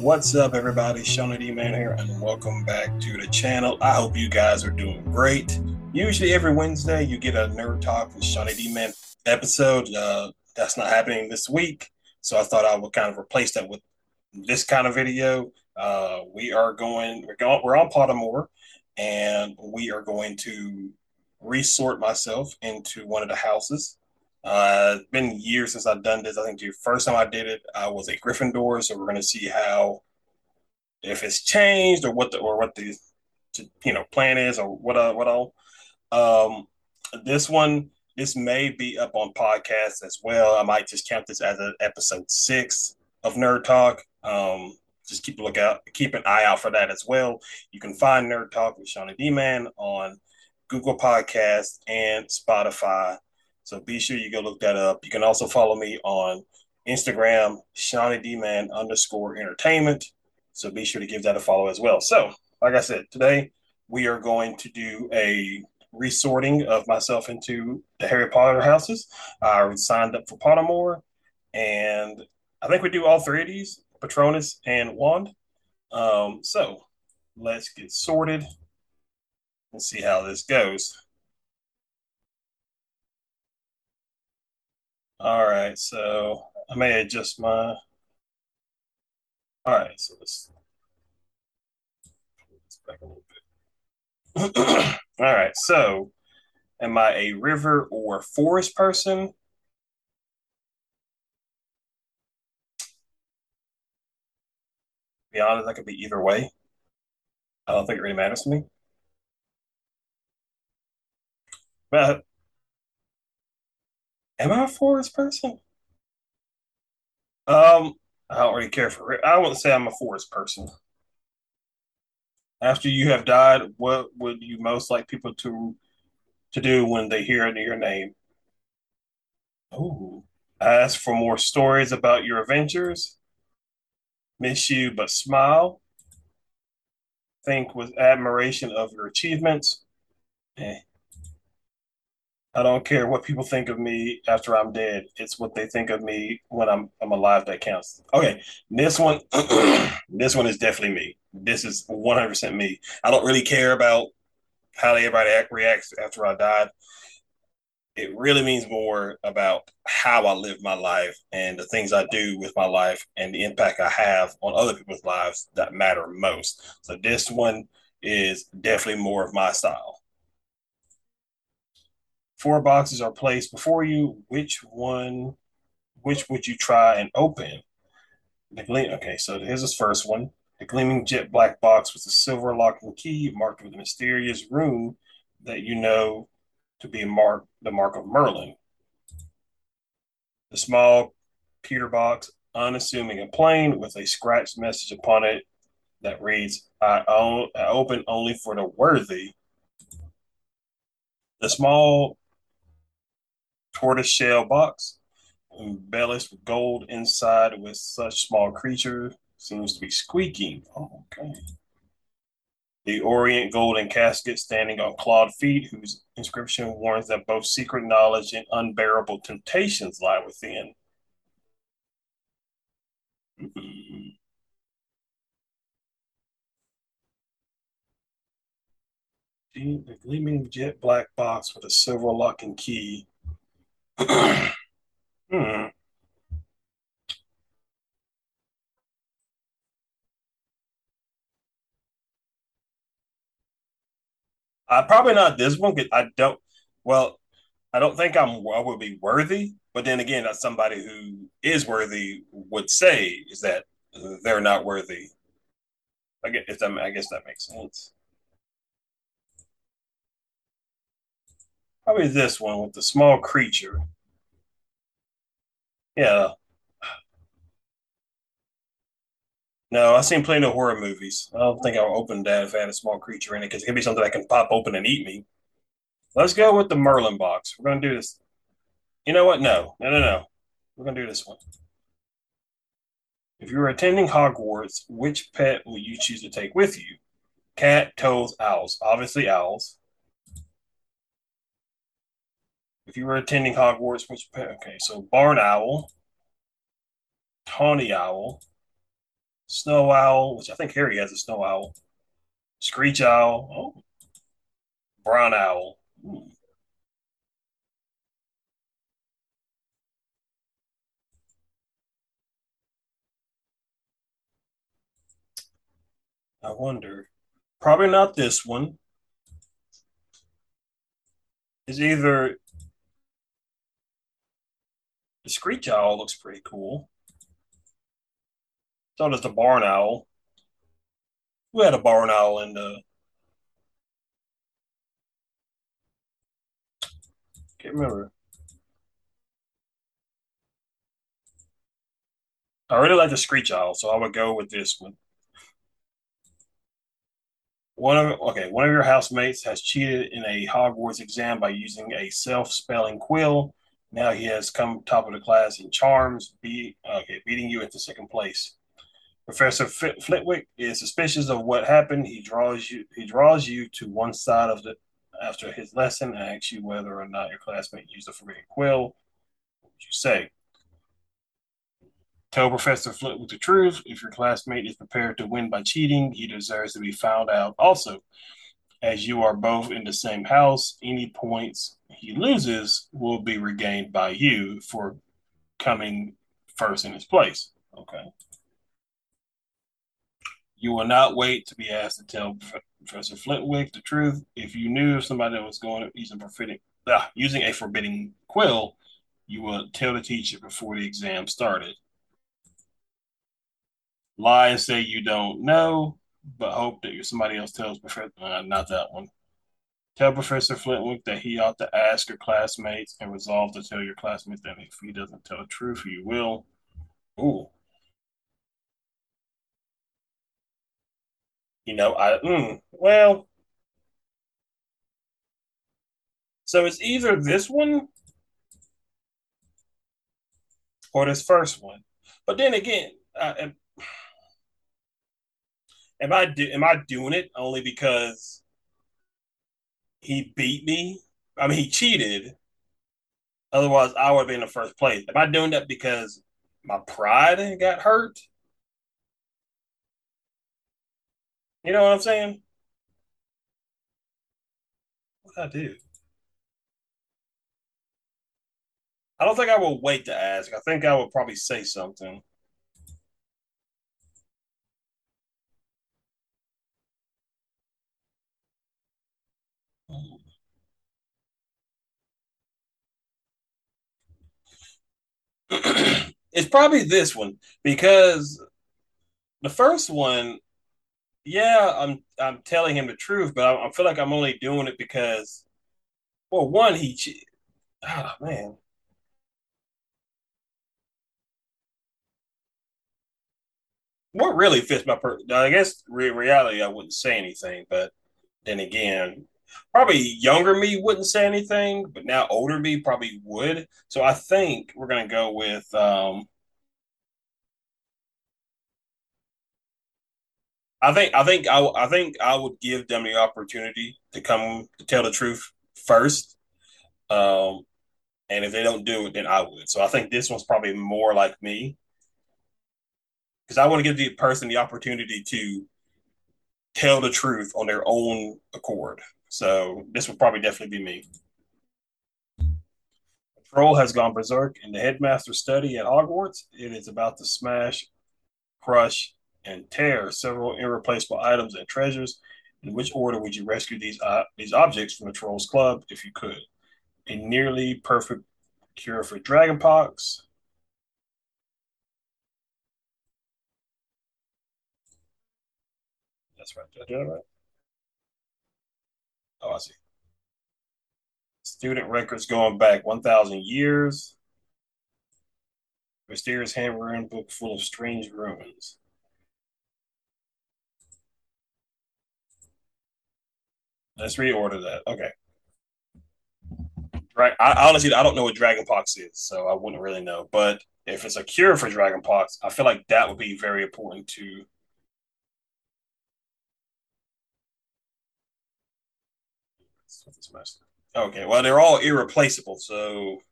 What's up, everybody? ShonnyDman here, and welcome back to the channel. I hope you guys are doing great. Usually every Wednesday, you get a Nerd Talk with ShonnyDman episode. That's not happening this week, so I thought I would kind of replace that with this kind of video. We're on Pottermore, and we are going to resort myself into one of the houses. It's been years since I've done this. I think the first time I did it, I was a Gryffindor, so we're going to see how, if it's changed or what the plan is or what all. This may be up on podcasts as well. I might just count this as an episode 6 of Nerd Talk. Just keep an eye out for that as well. You can find Nerd Talk with ShonnyDman on Google Podcasts and Spotify. So be sure you go look that up. You can also follow me on Instagram, Shonnydman_entertainment. So be sure to give that a follow as well. So, like I said, today we are going to do a resorting of myself into the Harry Potter houses. I signed up for Pottermore, and I think we do all three of these, Patronus and Wand. So let's get sorted and see how this goes. All right, so I may adjust my. All right, so let's pull this back a little bit. All right, so am I a river or forest person? To be honest, I could be either way. I don't think it really matters to me. But am I a forest person? I don't really care for it. I wouldn't say I'm a forest person. After you have died, what would you most like people to do when they hear your name? Ooh. Ask for more stories about your adventures. Miss you, but smile. Think with admiration of your achievements. I don't care what people think of me after I'm dead. It's what they think of me when I'm alive that counts. Okay, this one, this one is definitely me. This is 100% me. I don't really care about how everybody reacts after I died. It really means more about how I live my life and the things I do with my life and the impact I have on other people's lives that matter most. So this one is definitely more of my style. 4 boxes are placed before you. Which would you try and open? Okay, so here's this first one. The gleaming jet black box with a silver lock and key marked with a mysterious rune that you know to be the mark of Merlin. The small pewter box, unassuming and plain, with a scratched message upon it that reads, I open only for the worthy. The small tortoiseshell box, embellished with gold inside, with such small creature, seems to be squeaking. Oh, okay. The orient golden casket standing on clawed feet, whose inscription warns that both secret knowledge and unbearable temptations lie within. Mm-hmm. The gleaming jet black box with a silver lock and key. Probably not this one, because I don't. well, I don't think I would be worthy. But then again, that's somebody who is worthy would say is that they're not worthy. I guess that makes sense. Probably this one with the small creature. Yeah. No, I've seen plenty of horror movies. I don't think I would open that if I had a small creature in it, because it could be something that can pop open and eat me. Let's go with the Merlin box. We're going to do this. You know what? No. We're going to do this one. If you were attending Hogwarts, which pet will you choose to take with you? Cat, toads, owls. Obviously owls. If you were attending Hogwarts, which pet? Okay, so barn owl, tawny owl, snow owl, which I think Harry has a snow owl, screech owl, brown owl. Ooh. I wonder. Probably not this one. It's either the screech owl looks pretty cool. So does the barn owl. Who had a barn owl in the? Can't remember. I really like the screech owl, so I would go with this one. One of your housemates has cheated in a Hogwarts exam by using a self-spelling quill. Now he has come top of the class in charms, beating you into second place. Professor Flitwick is suspicious of what happened. He draws you to one side of the after his lesson and asks you whether or not your classmate used a forbidden quill. What would you say? Tell Professor Flitwick the truth. If your classmate is prepared to win by cheating, he deserves to be found out. Also, as you are both in the same house, any points he loses will be regained by you for coming first in his place. Okay. You will not wait to be asked to tell Professor Flitwick the truth. If you knew somebody was going to using a forbidding quill, you will tell the teacher before the exam started. Lie and say you don't know, but hope that somebody else tells Professor... not that one. Tell Professor Flitwick that he ought to ask your classmates and resolve to tell your classmates that if he doesn't tell the truth, he will. Ooh. So it's either this one or this first one. But then again, Am I doing it only because he beat me? I mean, he cheated. Otherwise, I would be in the first place. Am I doing that because my pride got hurt? You know what I'm saying? What did I do? I don't think I will wait to ask. I think I would probably say something. It's probably this one, because the first one, I'm telling him the truth, but I feel like I'm only doing it because, well, one, he cheated. Oh, man. What really fits my I guess reality, I wouldn't say anything, but then again, probably younger me wouldn't say anything, but now older me probably would. So I think we're going to go with I think I would give them the opportunity to come to tell the truth first. And if they don't do it, then I would. So I think this one's probably more like me, because I want to give the person the opportunity to tell the truth on their own accord. So this would probably definitely be me. The troll has gone berserk in the headmaster's study at Hogwarts. It is about to smash, crush, and tear several irreplaceable items and treasures. In which order would you rescue these objects from the troll's club if you could? a nearly perfect cure for dragonpox. That's right. Did I do that right? Oh, I see. Student records going back 1,000 years. Mysterious handwritten book full of strange ruins. Let's reorder that. Okay. Right. I honestly don't know what dragonpox is, so I wouldn't really know. But if it's a cure for dragonpox, I feel like that would be very important to. Okay. Well, they're all irreplaceable, so.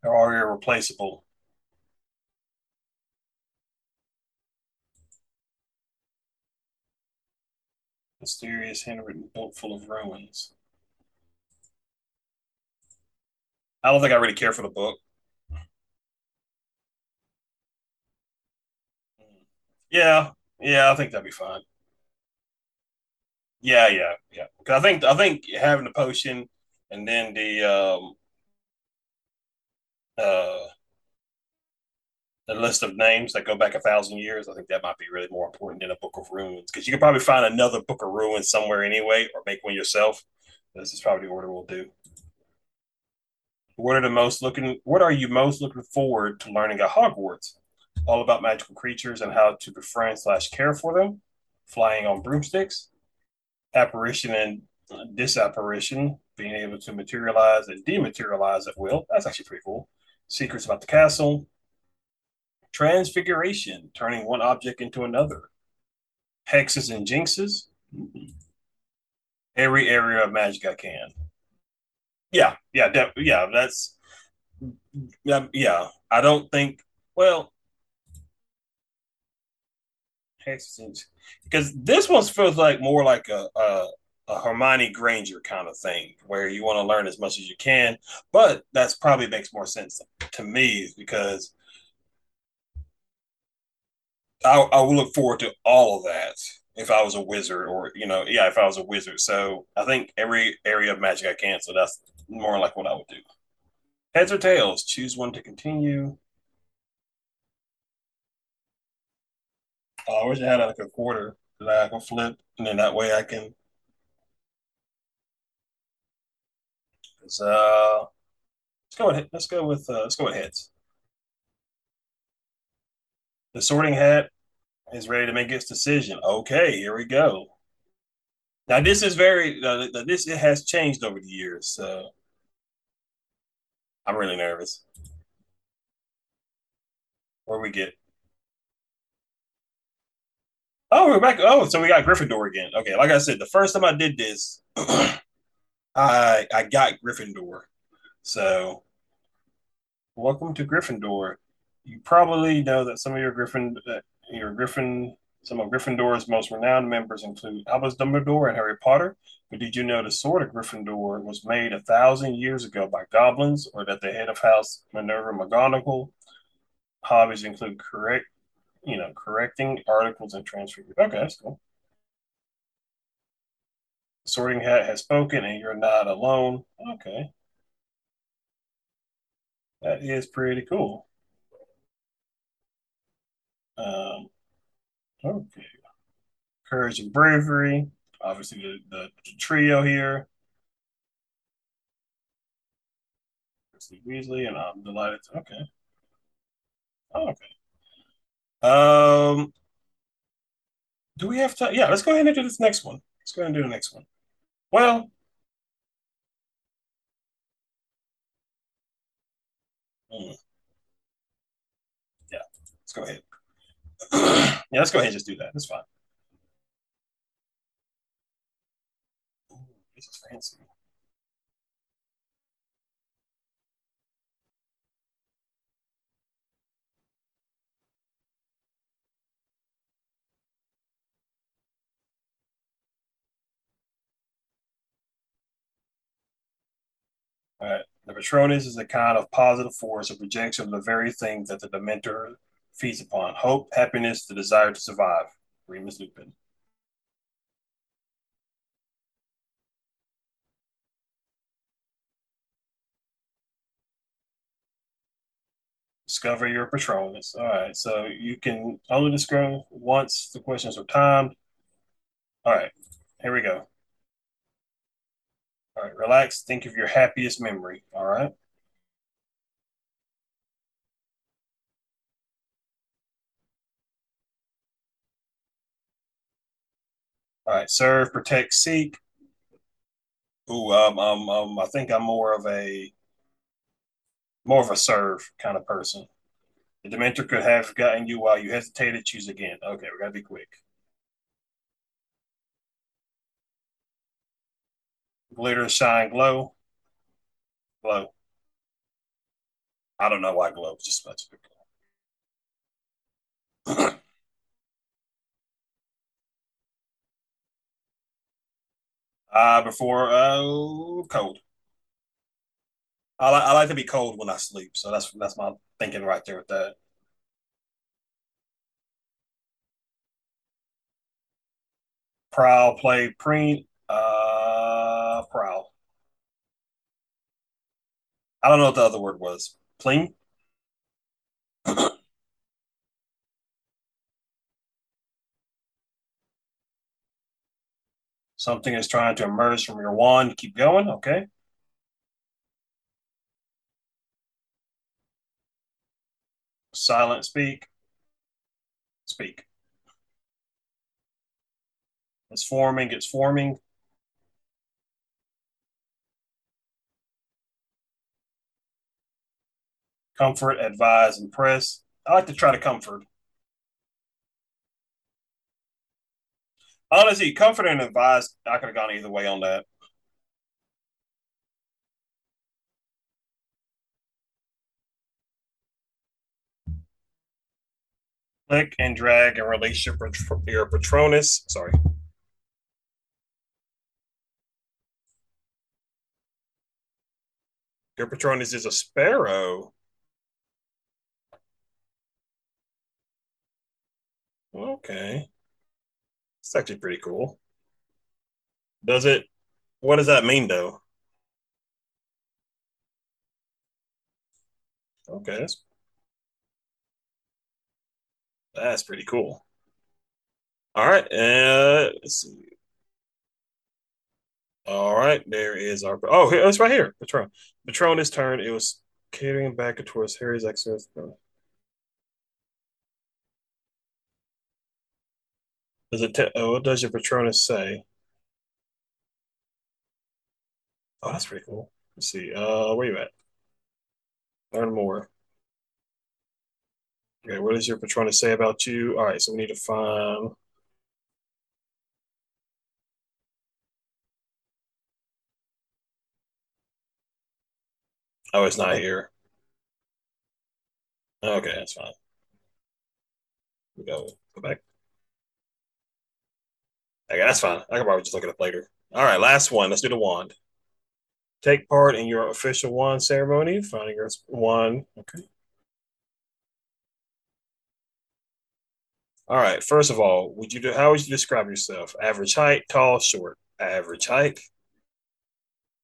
They're all irreplaceable. Mysterious handwritten book full of ruins. I don't think I really care for the book. Yeah, I think that'd be fine. Yeah. Because I think having the potion and then the list of names that go back 1,000 years, I think that might be really more important than a book of ruins, because you could probably find another book of ruins somewhere anyway, or make one yourself. This is probably the order we'll do. What are you most looking forward to learning at Hogwarts? All about magical creatures and how to befriend/care for them. Flying on broomsticks. Apparition and disapparition. Being able to materialize and dematerialize at will. That's actually pretty cool. Secrets about the castle. Transfiguration, turning one object into another. Hexes and jinxes. Every area of magic I can. Yeah. I don't think. Well, hexes and jinxes, because this one feels like more like a Hermione Granger kind of thing, where you want to learn as much as you can. But that's probably makes more sense to me, because. I would look forward to all of that if I was a wizard, or, if I was a wizard. So I think every area of magic I can, so that's more like what I would do. Heads or tails, choose one to continue. I wish I had like a quarter that I can flip, and then that way I can. Let's go with heads. The Sorting Hat is ready to make its decision. Okay, here we go. Now this is it has changed over the years, so I'm really nervous. Where we get? Oh, we're back. Oh, so we got Gryffindor again. Okay, like I said, the first time I did this, I got Gryffindor. So welcome to Gryffindor. You probably know that some of Gryffindor's most renowned members include Albus Dumbledore and Harry Potter. But did you know the sword of Gryffindor was made 1,000 years ago by goblins, or that the head of house Minerva McGonagall hobbies include correcting articles and transfiguring? Okay, that's cool. The Sorting Hat has spoken, and you're not alone. Okay, that is pretty cool. Okay. Courage and bravery. Obviously, the trio here. Percy Weasley, and I'm delighted. Okay. Oh, okay. Do we have time? Yeah, let's go ahead and do this next one. Let's go ahead and do the next one. Well. Yeah, let's go ahead. Yeah, let's go ahead and just do that. That's fine. Ooh, this is fancy. All right. The Patronus is a kind of positive force, a projection of the very thing that the Dementor feeds upon: hope, happiness, the desire to survive. Remus Lupin. Discover your Patronus. All right, so you can only discover once. The questions are timed. All right, here we go. All right, relax. Think of your happiest memory. All right. All right, serve, protect, seek. Ooh, I think I'm more of a serve kind of person. The Dementor could have gotten you while you hesitated. Choose again. Okay, we gotta be quick. Glitter, shine, glow. Glow. I don't know why glow is just about to be glow. Before cold. I like to be cold when I sleep, so that's my thinking right there with that. Prowl, play, preen, prowl. I don't know what the other word was. Pleen? Something is trying to emerge from your wand. Keep going, okay. Silent, speak. Speak. It's forming, it's forming. Comfort, advise, impress. I like to try to comfort. Honestly, comfort and advise, I could have gone either way on that. Click and drag and release your Patronus. Sorry. Your Patronus is a sparrow. Okay. It's actually pretty cool. Does it? What does that mean, though? Okay, that's pretty cool. All right, let's see. All right, there is our. Oh, it's right here. Patronus turned. It was catering back towards Harry's exit. What does your Patronus say? Oh, that's pretty cool. Let's see. Where you at? Learn more. Okay, what does your Patronus say about you? All right, so we need to find... Oh, it's not here. Okay, that's fine. We go back. Okay, that's fine. I can probably just look it up later. All right, last one. Let's do the wand. Take part in your official wand ceremony. Finding your wand. Okay. All right. First of all, how would you describe yourself? Average height, tall, short. Average height.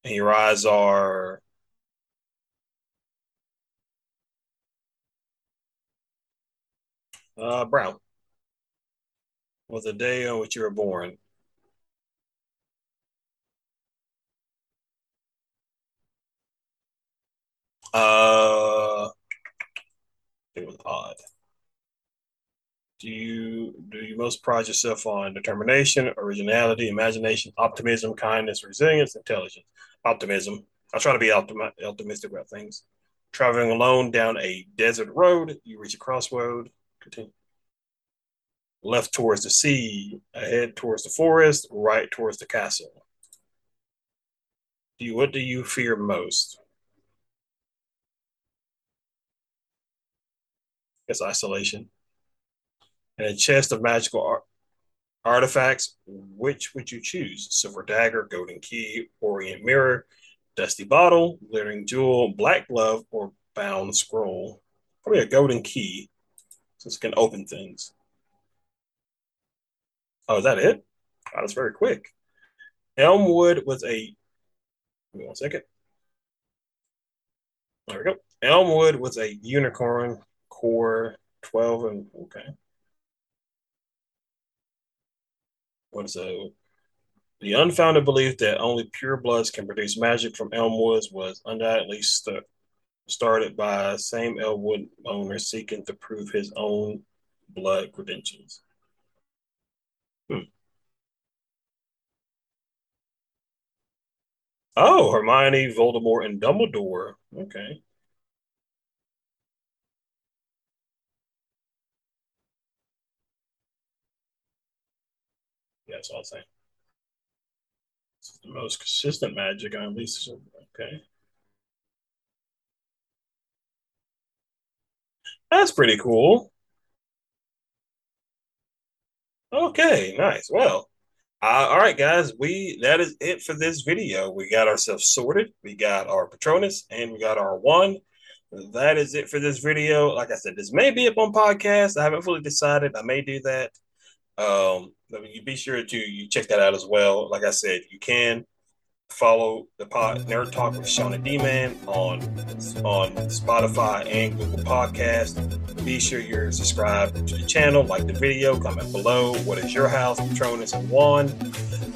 And your eyes are. Brown. Was the day on which you were born. It was odd. Do you most pride yourself on determination, originality, imagination, optimism, kindness, resilience, intelligence? Optimism. I try to be optimistic about things. Traveling alone down a desert road, you reach a crossroad. Continue. Left towards the sea, ahead towards the forest, right towards the castle. What do you fear most? It's isolation. And a chest of magical artifacts, which would you choose? Silver dagger, golden key, orient mirror, dusty bottle, glittering jewel, black glove, or bound scroll. Probably a golden key, since it can open things. Oh, is that it? Oh, that's very quick. Elmwood was a... Give me one second. There we go. Elmwood was a unicorn core 12 and okay. What is it? The unfounded belief that only purebloods can produce magic from Elmwoods was undoubtedly started by same Elmwood owner seeking to prove his own blood credentials. Oh, Hermione, Voldemort, and Dumbledore. Okay. Yeah, that's all I'm saying. This is the most consistent magic, at least. Okay. That's pretty cool. Okay, nice. Well. All right, guys, that is it for this video. We got ourselves sorted. We got our Patronus, and we got our one. That is it for this video. Like I said, this may be up on podcast. I haven't fully decided. I may do that. You be sure to check that out as well. Like I said, you can follow the Nerd Talk with ShonnyDman on Spotify and Google Podcasts. Be sure you're subscribed to the channel, like the video, comment below. What is your house, Patronus, and Juan?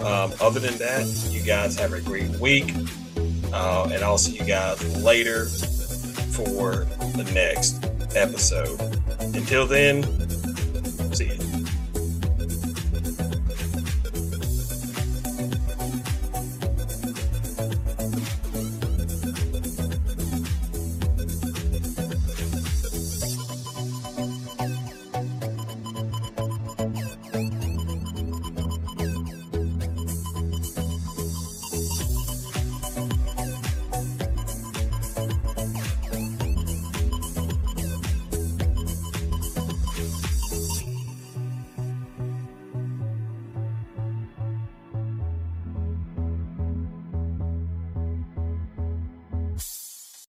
Other than that, you guys have a great week, and I'll see you guys later for the next episode. Until then, see you.